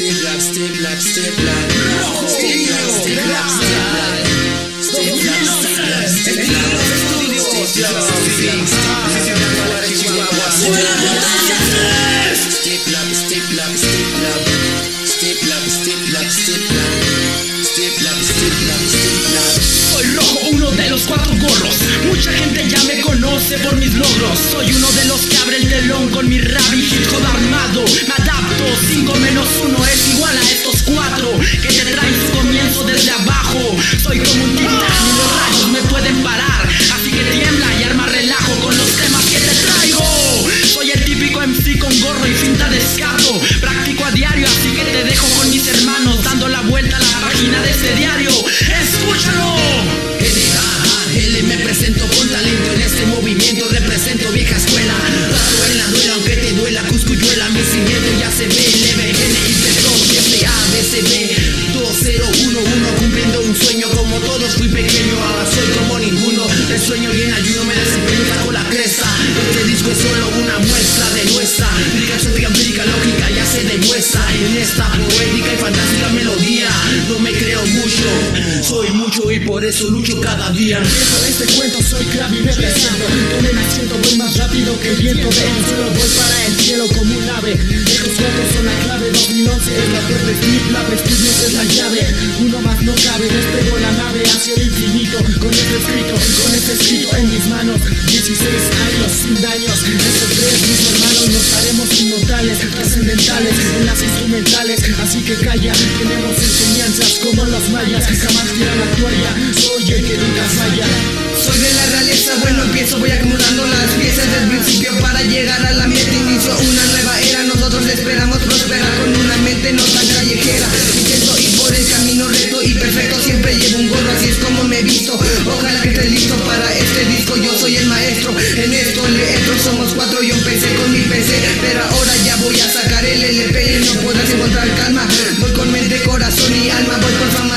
Soy Rojo, uno de los cuatro gorros. Mucha gente ya me conoce por mis logros. Soy uno de los que abre el telón con mi rap y hip hop armado. Me adapto, 5 menos 1 es igual a estos cuatro que te traen su comienzo desde abajo. Soy como un titán, ni los rayos me pueden parar. Así que tiembla y arma relajo con los temas que te traigo. Soy el típico MC con gorro y cinta de escapo. Practico a diario, así que te dejo con mis hermanos dando la vuelta a la página de este diario. ¡Escúchalo! L me presento con talento en este movimiento, represento vieja escuela. Rato en la duela, aunque te duela, cuscuyuela, mi cimiento ya se ve. Leve, N, I, P, S, A, B, C, B, 2011, cumpliendo un sueño. Como todos fui pequeño, ahora soy como ninguno. El sueño y en ayuno me desempeño con la cresta. Este disco es solo una muestra de nuestra explicación de empírica lógica, ya se demuestra en esta poética y fantástica melodía. No me creo mucho, soy mucho y por eso lucho cada día. Empiezo este cuento, soy Clav y me presento. Con el asiento voy más rápido que el viento. Del suelo voy para el cielo como un ave. Estos cuatro son la clave, 2011 es la puerta, Sticklab Studios es la llave. Uno más no cabe, despego la nave hacia el infinito. Con este escrito en mis manos, 16 años sin daños. Estos tres, mis hermanos, nos haremos inmortales, trascendentales en las instrumentales. Así que calla, tenemos enseñanzas como las mayas. Jamás tiran la toalla, soy el que nunca falla. Soy de la realeza, bueno empiezo, voy acumulando las piezas del principio para llegar a la meta. Inicio una nueva era, nosotros esperamos prosperar con una mente no tan callejera. Intento ir por el camino recto y perfecto, siempre llevo un gorro, así es como me visto. Ojalá que estés listo para este disco, yo soy el maestro. En esto le entro, somos cuatro, yo empecé con mi PC. Pero ahora ya voy a sacar el LP y no podrás encontrar calma. Voy con mente, corazón y alma, voy por fama.